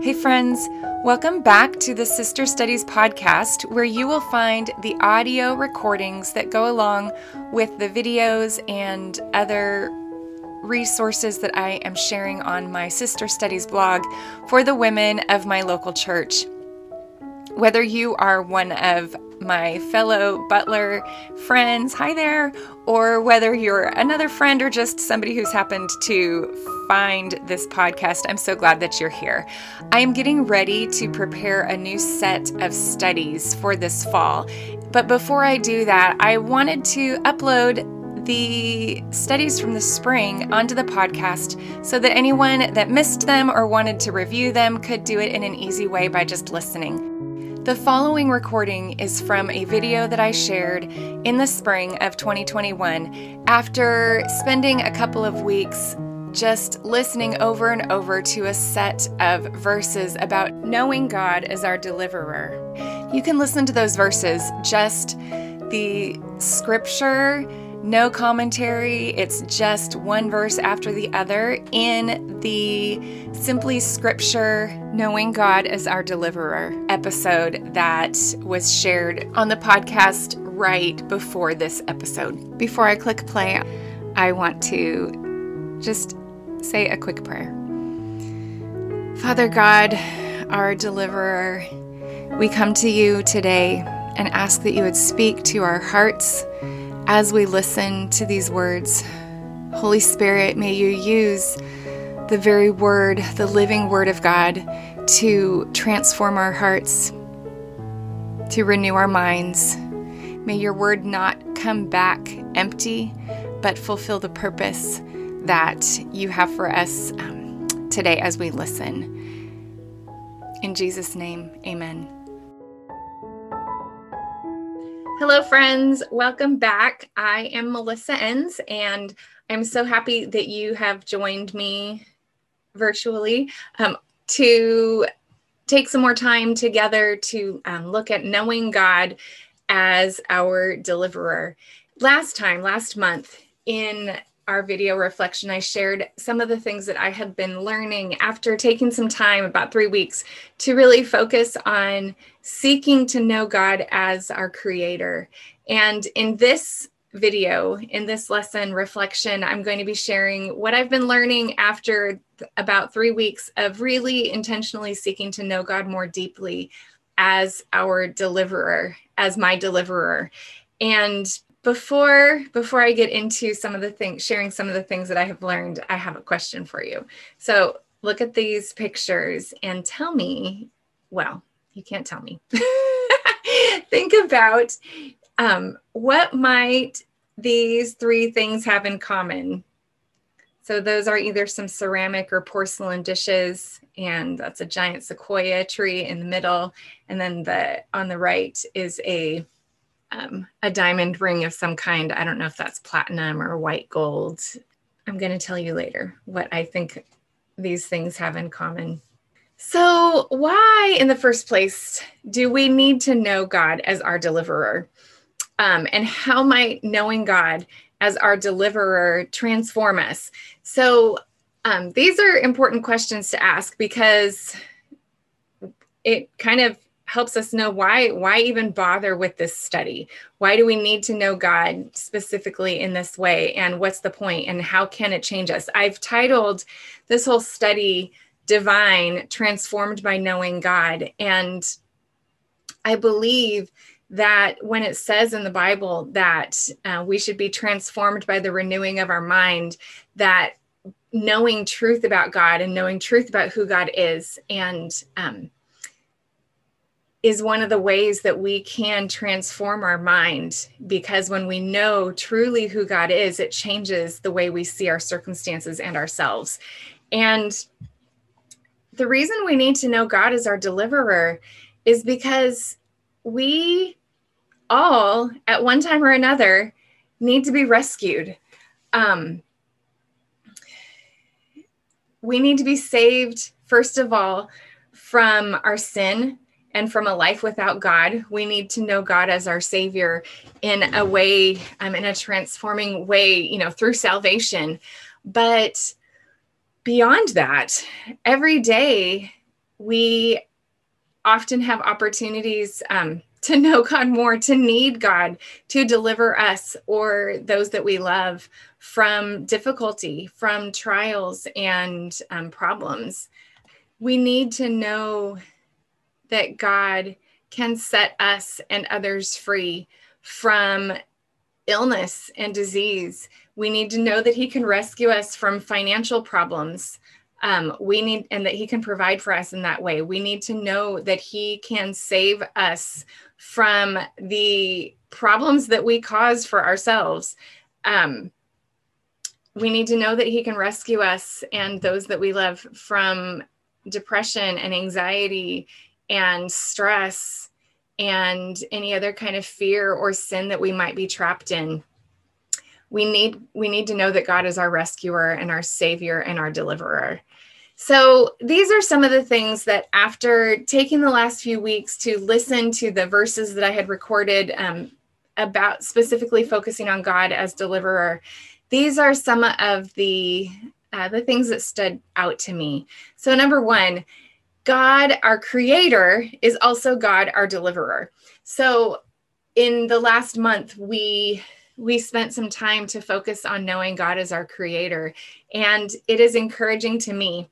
Hey friends, welcome back to the Sister Studies podcast, where you will find the audio recordings that go along with the videos and other resources that I am sharing on my Sister Studies blog for the women of my local church. Whether you are one of my fellow Butler friends, hi there, or whether you're another friend or just somebody who's happened to find this podcast, I'm so glad that you're here. I am getting ready to prepare a new set of studies for this fall, but before I do that, I wanted to upload the studies from the spring onto the podcast so that anyone that missed them or wanted to review them could do it in an easy way by just listening. The following recording is from a video that I shared in the spring of 2021 after spending a couple of weeks just listening over and over to a set of verses about knowing God as our deliverer. You can listen to those verses, just the scripture, no commentary, it's just one verse after the other in the Simply Scripture, Knowing God as Our Deliverer episode that was shared on the podcast right before this episode. Before I click play, I want to just say a quick prayer. Father God, our deliverer, we come to you today and ask that you would speak to our hearts as we listen to these words. Holy Spirit, may you use the very word, the living word of God, to transform our hearts, to renew our minds. May your word not come back empty, but fulfill the purpose that you have for us today as we listen. In Jesus' name, amen. Hello, friends. Welcome back. I am Melissa Enns, and I'm so happy that you have joined me virtually to take some more time together to look at knowing God as our deliverer. Last month, in our video reflection, I shared some of the things that I had been learning after taking some time, about 3 weeks, to really focus on seeking to know God as our creator. And in this video, in this lesson reflection, I'm going to be sharing what I've been learning after about 3 weeks of really intentionally seeking to know God more deeply as our deliverer, as my deliverer. And Before I get into some of the things, sharing some of the things that I have learned, I have a question for you. So look at these pictures and tell me, well, you can't tell me. Think about what might these three things have in common. So those are either some ceramic or porcelain dishes, and that's a giant sequoia tree in the middle. And then on the right is a diamond ring of some kind. I don't know if that's platinum or white gold. I'm going to tell you later what I think these things have in common. So why in the first place do we need to know God as our deliverer? And how might knowing God as our deliverer transform us? So these are important questions to ask, because it kind of helps us know why even bother with this study? Why do we need to know God specifically in this way? And what's the point? And how can it change us? I've titled this whole study, Divine Transformed by Knowing God. And I believe that when it says in the Bible that we should be transformed by the renewing of our mind, that knowing truth about God and knowing truth about who God is and is one of the ways that we can transform our mind, because when we know truly who God is, it changes the way we see our circumstances and ourselves. And the reason we need to know God as our deliverer is because we all, at one time or another, need to be rescued. We need to be saved, first of all, from our sin and from a life without God. We need to know God as our Savior in a way, in a transforming way, through salvation. But beyond that, every day we often have opportunities to know God more, to need God to deliver us or those that we love from difficulty, from trials and problems. We need to know that God can set us and others free from illness and disease. We need to know that He can rescue us from financial problems. And that He can provide for us in that way. We need to know that He can save us from the problems that we cause for ourselves. We need to know that He can rescue us and those that we love from depression and anxiety and stress and any other kind of fear or sin that we might be trapped in. We need to know that God is our rescuer and our savior and our deliverer. So these are some of the things that after taking the last few weeks to listen to the verses that I had recorded about specifically focusing on God as deliverer, these are some of the things that stood out to me. So number one, God, our creator, is also God, our deliverer. So in the last month, we spent some time to focus on knowing God as our creator. And it is encouraging to me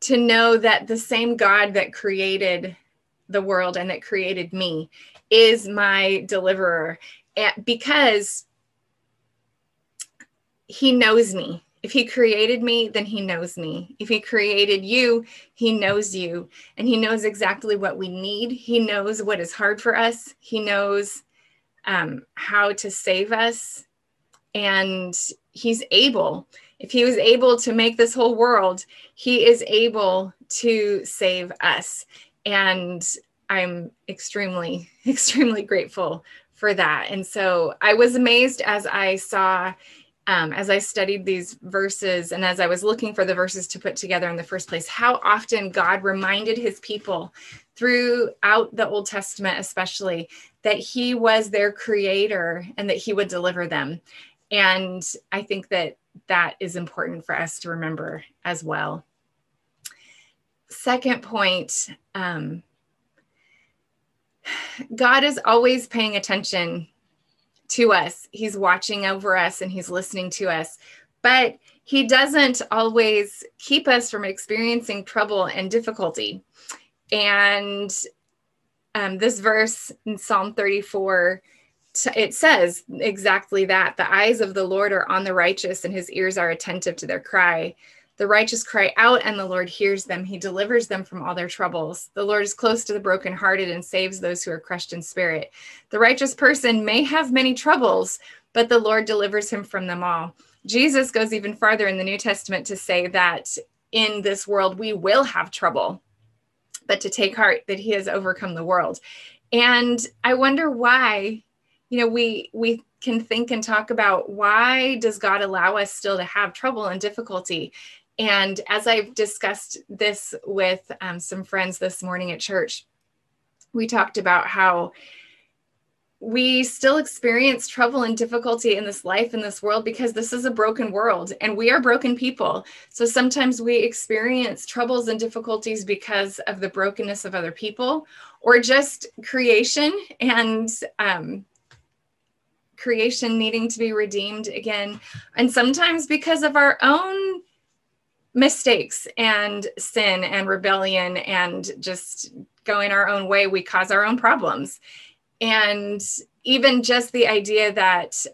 to know that the same God that created the world and that created me is my deliverer, because He knows me. If He created me, then He knows me. If He created you, He knows you. And He knows exactly what we need. He knows what is hard for us. He knows how to save us, and He's able. If He was able to make this whole world, He is able to save us, and I'm extremely, extremely grateful for that. And so I was amazed as I saw, as I studied these verses, and as I was looking for the verses to put together in the first place, how often God reminded His people throughout the Old Testament, especially, that He was their creator and that He would deliver them. And I think that that is important for us to remember as well. Second point, God is always paying attention to us. He's watching over us and He's listening to us, but He doesn't always keep us from experiencing trouble and difficulty. And this verse in Psalm 34, it says exactly that. The eyes of the Lord are on the righteous and His ears are attentive to their cry. The righteous cry out and the Lord hears them. He delivers them from all their troubles. The Lord is close to the brokenhearted and saves those who are crushed in spirit. The righteous person may have many troubles, but the Lord delivers him from them all. Jesus goes even farther in the New Testament to say that in this world we will have trouble, but to take heart that He has overcome the world. And I wonder why, we can think and talk about, why does God allow us still to have trouble and difficulty? And as I've discussed this with some friends this morning at church, we talked about how we still experience trouble and difficulty in this life, in this world, because this is a broken world and we are broken people. So sometimes we experience troubles and difficulties because of the brokenness of other people or just creation and creation needing to be redeemed again. And sometimes because of our own mistakes and sin and rebellion and just going our own way, we cause our own problems. And even just the idea that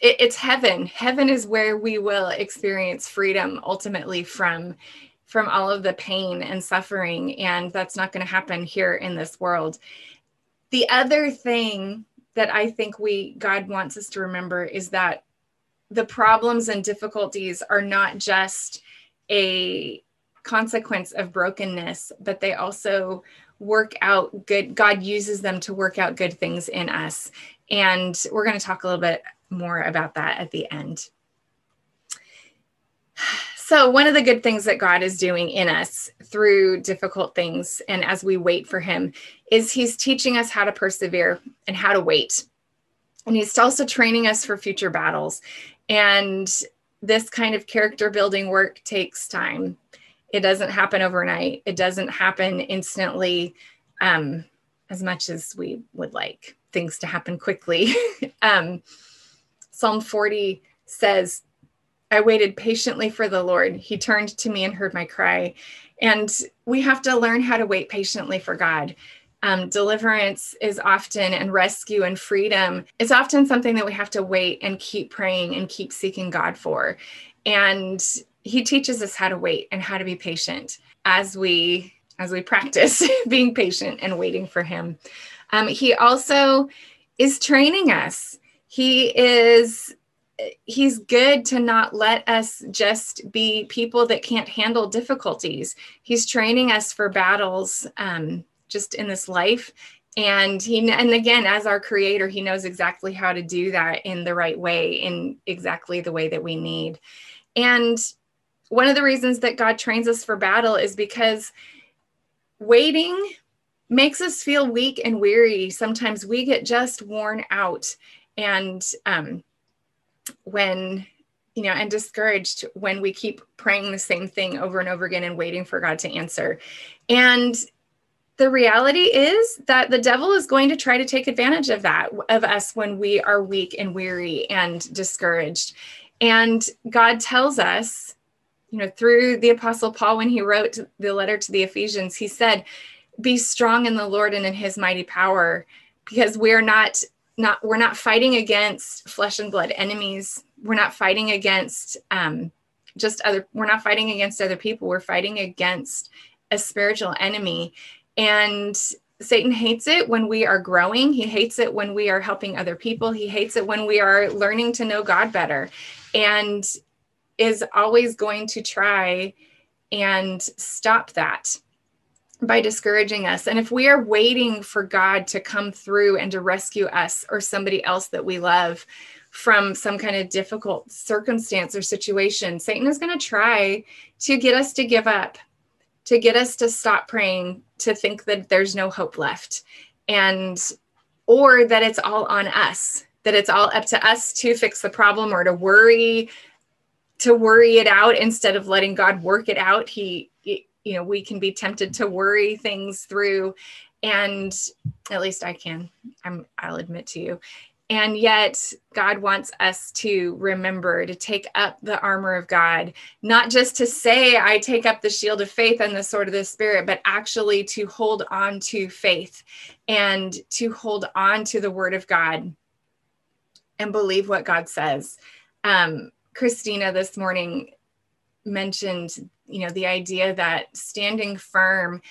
it's heaven. Heaven is where we will experience freedom ultimately from all of the pain and suffering. And that's not going to happen here in this world. The other thing that I think God wants us to remember is that the problems and difficulties are not just a consequence of brokenness, but they also work out good. God uses them to work out good things in us. And we're going to talk a little bit more about that at the end. So one of the good things that God is doing in us through difficult things and as we wait for Him is He's teaching us how to persevere and how to wait. And He's also training us for future battles. And this kind of character building work takes time. It doesn't happen overnight. It doesn't happen instantly, as much as we would like things to happen quickly. Psalm 40 says, I waited patiently for the Lord. He turned to me and heard my cry. And we have to learn how to wait patiently for God. Deliverance is often, and rescue and freedom, it's often something that we have to wait and keep praying and keep seeking God for. And he teaches us how to wait and how to be patient as we practice being patient and waiting for him. He also is training us. He's good to not let us just be people that can't handle difficulties. He's training us for battles, just in this life. And again, as our creator, he knows exactly how to do that in the right way, in exactly the way that we need. And one of the reasons that God trains us for battle is because waiting makes us feel weak and weary. Sometimes we get just worn out and discouraged when we keep praying the same thing over and over again and waiting for God to answer. And the reality is that the devil is going to try to take advantage of that, of us when we are weak and weary and discouraged. And God tells us, through the Apostle Paul, when he wrote the letter to the Ephesians, he said, be strong in the Lord and in his mighty power, because we're not fighting against flesh and blood enemies. We're not fighting against we're not fighting against other people. We're fighting against a spiritual enemy. And Satan hates it when we are growing. He hates it when we are helping other people. He hates it when we are learning to know God better, and is always going to try and stop that by discouraging us. And if we are waiting for God to come through and to rescue us or somebody else that we love from some kind of difficult circumstance or situation, Satan is going to try to get us to give up, to get us to stop praying, to think that there's no hope left, or that it's all on us, that it's all up to us to fix the problem, or to worry it out instead of letting God work it out. We can be tempted to worry things through, and at least I can, I'll admit to you. And yet God wants us to remember to take up the armor of God, not just to say, I take up the shield of faith and the sword of the Spirit, but actually to hold on to faith and to hold on to the word of God and believe what God says. Christina this morning mentioned, the idea that standing firm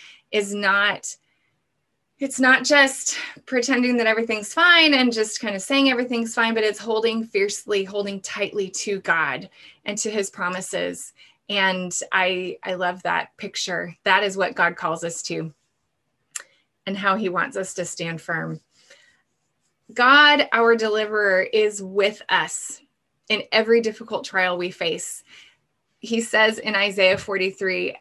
it's not just pretending that everything's fine and just kind of saying everything's fine, but it's holding fiercely, holding tightly to God and to his promises. And I love that picture. That is what God calls us to and how he wants us to stand firm. God, our deliverer, is with us in every difficult trial we face. He says in Isaiah 43,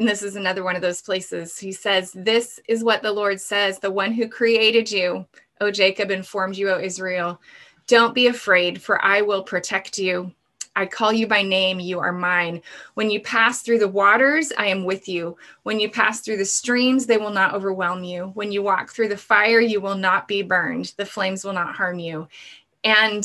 and this is another one of those places. He says, this is what the Lord says, the one who created you, O Jacob, and formed you, O Israel. Don't be afraid, for I will protect you. I call you by name, you are mine. When you pass through the waters, I am with you. When you pass through the streams, they will not overwhelm you. When you walk through the fire, you will not be burned. The flames will not harm you. And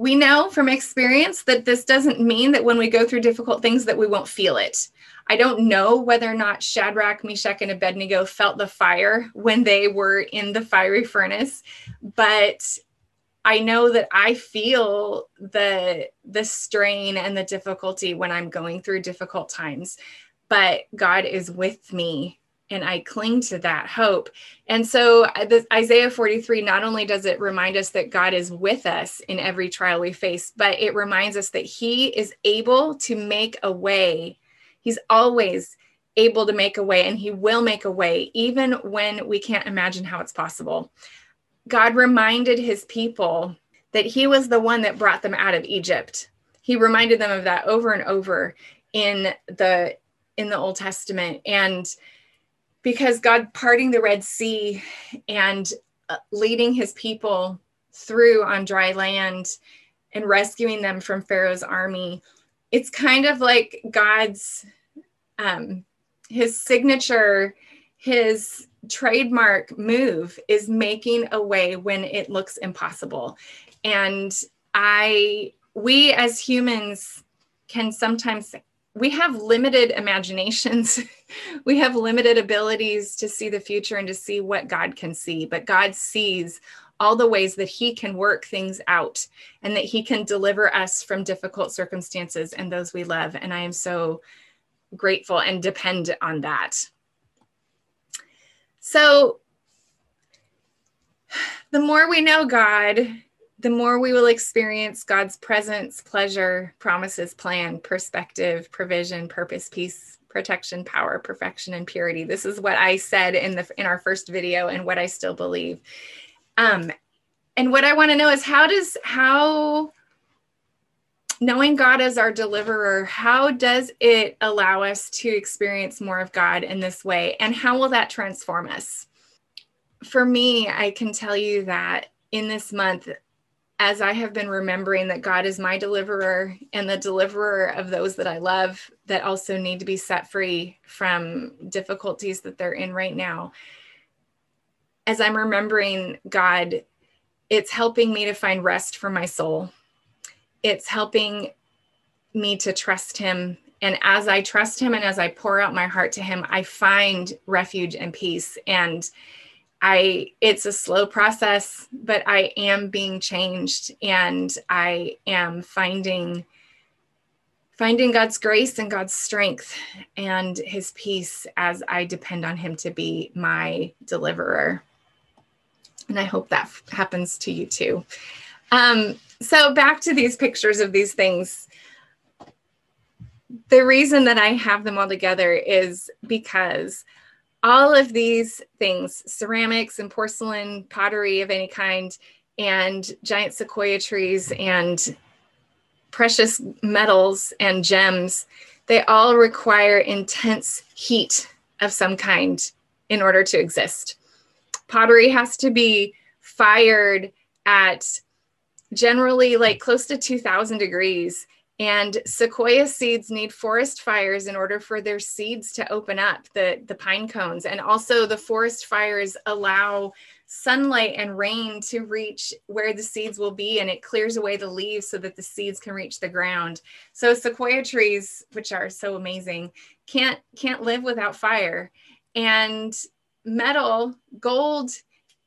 we know from experience that this doesn't mean that when we go through difficult things that we won't feel it. I don't know whether or not Shadrach, Meshach, and Abednego felt the fire when they were in the fiery furnace, but I know that I feel the strain and the difficulty when I'm going through difficult times, but God is with me. And I cling to that hope. And so Isaiah 43, not only does it remind us that God is with us in every trial we face, but it reminds us that he is able to make a way. He's always able to make a way, and he will make a way, even when we can't imagine how it's possible. God reminded his people that he was the one that brought them out of Egypt. He reminded them of that over and over in the Old Testament. And because God parting the Red Sea and leading his people through on dry land and rescuing them from Pharaoh's army it's kind of like God's, his signature, his trademark move is making a way when it looks impossible. And we as humans can sometimes, we have limited imaginations. We have limited abilities to see the future and to see what God can see, but God sees all the ways that he can work things out and that he can deliver us from difficult circumstances and those we love. And I am so grateful and depend on that. So the more we know God, the more we will experience God's presence, pleasure, promises, plan, perspective, provision, purpose, peace, protection, power, perfection, and purity. This is what I said in our first video and what I still believe. And what I want to know is how knowing God as our deliverer, how does it allow us to experience more of God in this way? And how will that transform us? For me, I can tell you that in this month, as I have been remembering that God is my deliverer and the deliverer of those that I love that also need to be set free from difficulties that they're in right now. As I'm remembering God, it's helping me to find rest for my soul. It's helping me to trust him. And as I trust him and as I pour out my heart to him, I find refuge and peace. And it's a slow process, but I am being changed, and I am finding God's grace and God's strength and his peace as I depend on him to be my deliverer. And I hope that happens to you too. So back to these pictures of these things. The reason that I have them all together is because all of these things, ceramics and porcelain, pottery of any kind, and giant sequoia trees and precious metals and gems, they all require intense heat of some kind in order to exist. Pottery has to be fired at generally like close to 2,000 degrees. And sequoia seeds need forest fires in order for their seeds to open up the pine cones. And also the forest fires allow sunlight and rain to reach where the seeds will be, and it clears away the leaves so that the seeds can reach the ground. So sequoia trees, which are so amazing, can't live without fire. And metal, gold,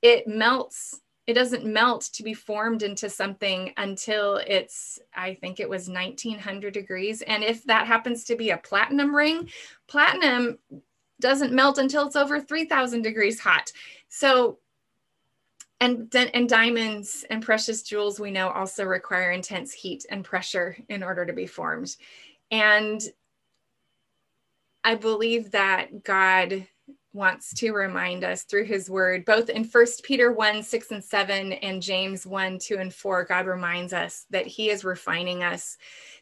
it melts. It doesn't melt to be formed into something until it's, I think it was 1900 degrees. And if that happens to be a platinum ring, platinum doesn't melt until it's over 3000 degrees hot. So, and diamonds and precious jewels, we know, also require intense heat and pressure in order to be formed. And I believe that God wants to remind us through his word, both in 1 Peter 1:6-7 and James 1:2-4, God reminds us that he is refining us,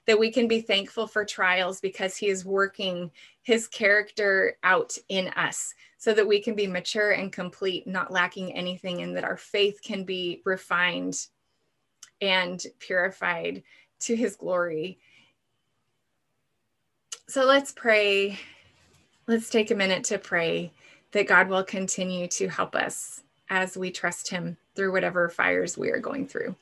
that we can be thankful for trials because he is working his character out in us so that we can be mature and complete, not lacking anything, and that our faith can be refined and purified to his glory. So let's pray. Let's take a minute to pray that God will continue to help us as we trust him through whatever fires we are going through.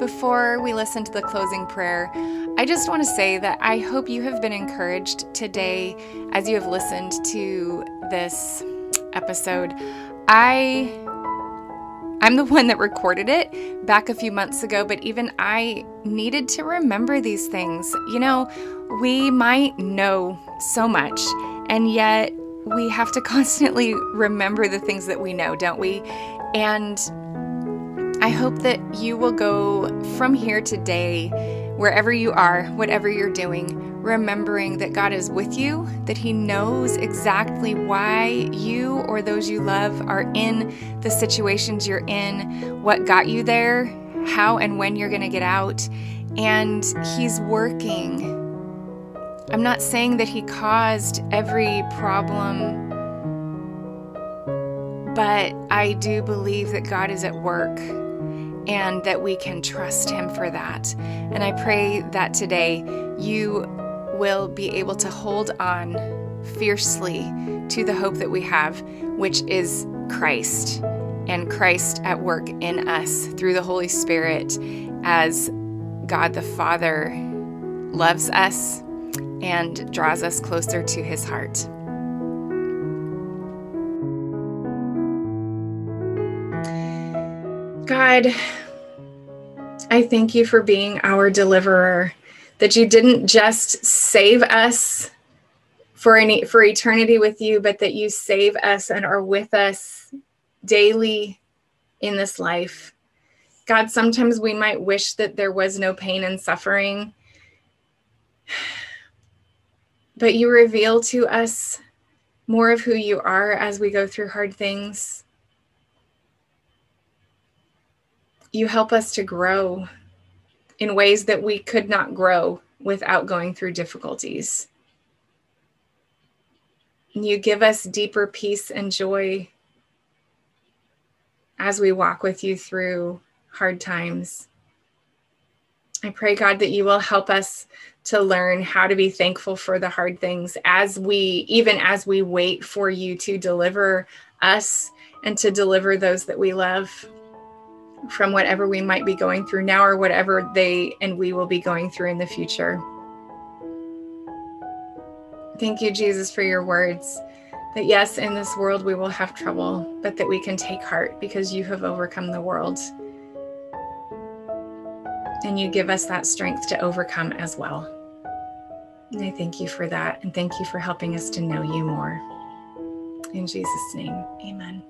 Before we listen to the closing prayer, I just want to say that I hope you have been encouraged today as you have listened to this episode. I'm the one that recorded it back a few months ago, but even I needed to remember these things. You know, we might know so much, and yet we have to constantly remember the things that we know, don't we? And I hope that you will go from here today, wherever you are, whatever you're doing, remembering that God is with you, that he knows exactly why you or those you love are in the situations you're in, what got you there, how and when you're going to get out, and he's working. I'm not saying that he caused every problem, but I do believe that God is at work. and that we can trust Him for that. And I pray that today you will be able to hold on fiercely to the hope that we have, which is Christ, and Christ at work in us through the Holy Spirit, as God the Father loves us and draws us closer to His heart. God, I thank You for being our deliverer, that You didn't just save us for eternity with You, but that You save us and are with us daily in this life. God, sometimes we might wish that there was no pain and suffering, but You reveal to us more of who You are as we go through hard things. You help us to grow in ways that we could not grow without going through difficulties. You give us deeper peace and joy as we walk with You through hard times. I pray, God, that You will help us to learn how to be thankful for the hard things even as we wait for You to deliver us and to deliver those that we love from whatever we might be going through now or whatever they and we will be going through in the future. Thank You, Jesus, for Your words, that yes, in this world we will have trouble, but that we can take heart because You have overcome the world. And You give us that strength to overcome as well. And I thank You for that. And thank You for helping us to know You more. In Jesus' name, amen.